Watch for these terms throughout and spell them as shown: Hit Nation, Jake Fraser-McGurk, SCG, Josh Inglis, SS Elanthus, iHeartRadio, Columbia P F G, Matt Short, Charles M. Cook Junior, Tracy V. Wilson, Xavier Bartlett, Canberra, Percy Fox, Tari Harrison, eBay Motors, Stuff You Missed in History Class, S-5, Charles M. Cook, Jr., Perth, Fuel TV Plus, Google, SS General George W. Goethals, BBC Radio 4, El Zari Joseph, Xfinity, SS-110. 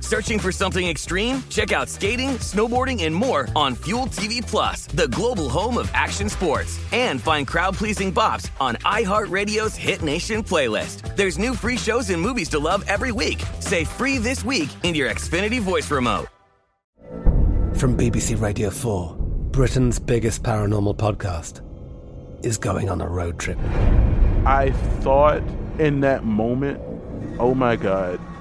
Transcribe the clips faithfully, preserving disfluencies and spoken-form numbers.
Searching for something extreme? Check out skating, snowboarding, and more on Fuel T V Plus, the global home of action sports. And find crowd-pleasing bops on iHeartRadio's Hit Nation playlist. There's new free shows and movies to love every week. Say free this week in your Xfinity voice remote. From B B C Radio four, Britain's biggest paranormal podcast is going on a road trip. I thought in that moment, oh my God,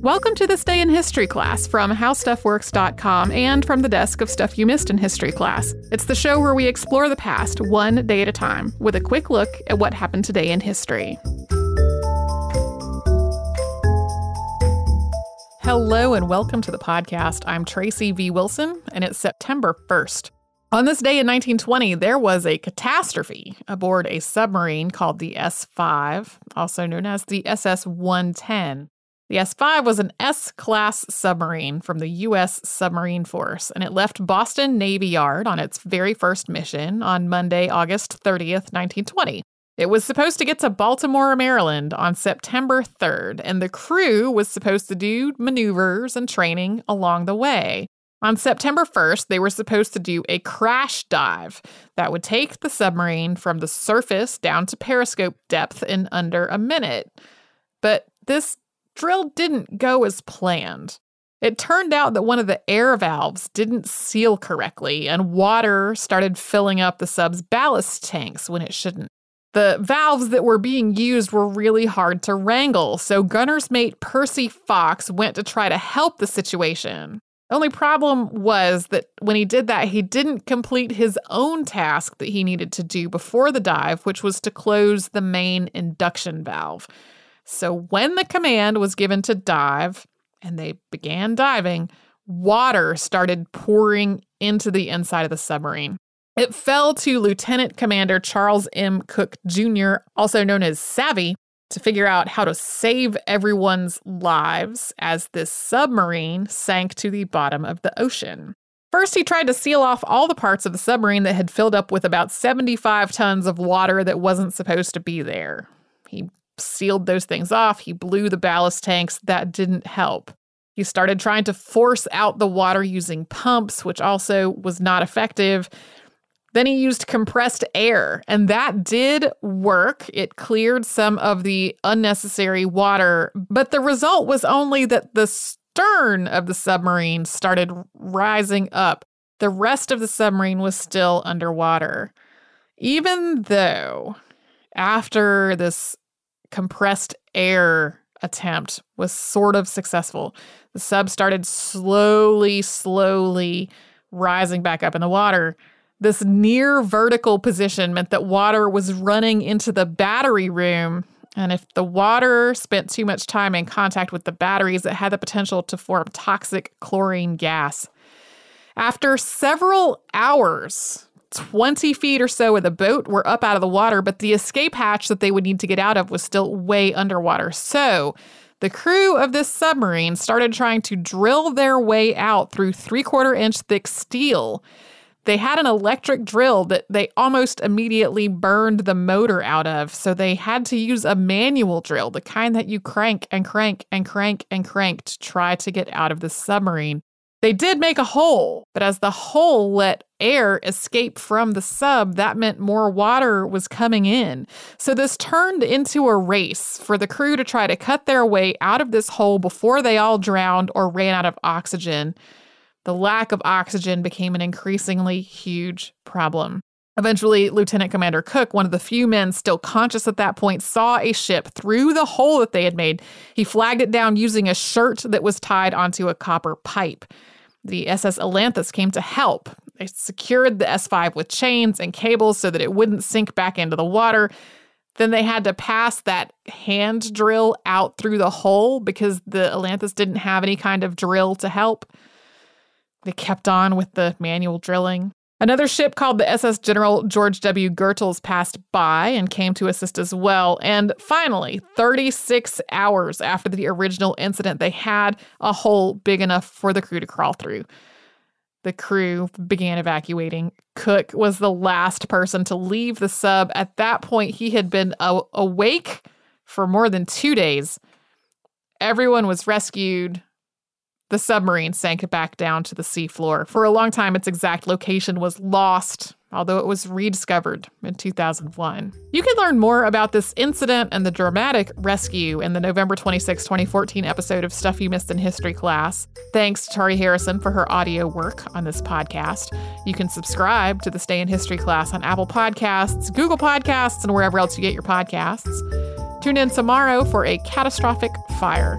Welcome to This Day in History Class from How Stuff Works dot com and from the desk of Stuff You Missed in History Class. It's the show where we explore the past one day at a time with a quick look at what happened today in history. Hello and welcome to the podcast. I'm Tracy V. Wilson, and it's September first. On this day in nineteen twenty, there was a catastrophe aboard a submarine called the S five, also known as the S S one ten. The S five was an S-class submarine from the U S Submarine Force, and it left Boston Navy Yard on its very first mission on Monday, August thirtieth, nineteen twenty. It was supposed to get to Baltimore, Maryland on September third, and the crew was supposed to do maneuvers and training along the way. On September first, they were supposed to do a crash dive that would take the submarine from the surface down to periscope depth in under a minute. But this drill didn't go as planned. It turned out that one of the air valves didn't seal correctly, and water started filling up the sub's ballast tanks when it shouldn't. The valves that were being used were really hard to wrangle, so gunner's mate Percy Fox went to try to help the situation. Only problem was that when he did that, he didn't complete his own task that he needed to do before the dive, which was to close the main induction valve. So when the command was given to dive, and they began diving, water started pouring into the inside of the submarine. It fell to Lieutenant Commander Charles M. Cook, Junior, also known as Savvy, to figure out how to save everyone's lives as this submarine sank to the bottom of the ocean. First, he tried to seal off all the parts of the submarine that had filled up with about seventy-five tons of water that wasn't supposed to be there. He sealed those things off. He blew the ballast tanks. That didn't help. He started trying to force out the water using pumps, which also was not effective. Then he used compressed air, and that did work. It cleared some of the unnecessary water, but the result was only that the stern of the submarine started rising up. The rest of the submarine was still underwater. Even though after this compressed air attempt was sort of successful, the sub started slowly, slowly rising back up in the water. This near vertical position meant that water was running into the battery room, and if the water spent too much time in contact with the batteries, it had the potential to form toxic chlorine gas. After several hours, twenty feet or so of the boat were up out of the water, but the escape hatch that they would need to get out of was still way underwater. So the crew of this submarine started trying to drill their way out through three-quarter inch thick steel. They had an electric drill that they almost immediately burned the motor out of, so they had to use a manual drill, the kind that you crank and crank and crank and crank to try to get out of the submarine. They did make a hole, but as the hole let air escape from the sub, that meant more water was coming in. So this turned into a race for the crew to try to cut their way out of this hole before they all drowned or ran out of oxygen. The lack of oxygen became an increasingly huge problem. Eventually, Lieutenant Commander Cook, one of the few men still conscious at that point, saw a ship through the hole that they had made. He flagged it down using a shirt that was tied onto a copper pipe. The S S Elanthus came to help. They secured the S five with chains and cables so that it wouldn't sink back into the water. Then they had to pass that hand drill out through the hole because the Elanthus didn't have any kind of drill to help. They kept on with the manual drilling. Another ship called the S S General George W. Goethals passed by and came to assist as well. And finally, thirty-six hours after the original incident, they had a hole big enough for the crew to crawl through. The crew began evacuating. Cook was the last person to leave the sub. At that point, he had been a- awake for more than two days. Everyone was rescued. The submarine sank back down to the seafloor. For a long time, its exact location was lost, although it was rediscovered in two thousand one. You can learn more about this incident and the dramatic rescue in the November twenty-sixth, twenty fourteen episode of Stuff You Missed in History Class. Thanks to Tari Harrison for her audio work on this podcast. You can subscribe to This Day in History Class on Apple Podcasts, Google Podcasts, and wherever else you get your podcasts. Tune in tomorrow for a catastrophic fire.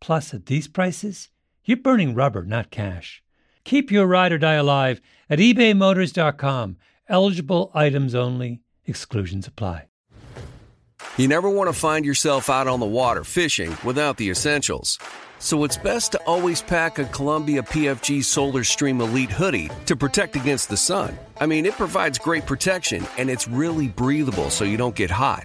Plus, at these prices, you're burning rubber, not cash. Keep your ride or die alive at ebay motors dot com. Eligible items only. Exclusions apply. You never want to find yourself out on the water fishing without the essentials. So it's best to always pack a Columbia P F G Solar Stream Elite hoodie to protect against the sun. I mean, it provides great protection, and it's really breathable so you don't get hot.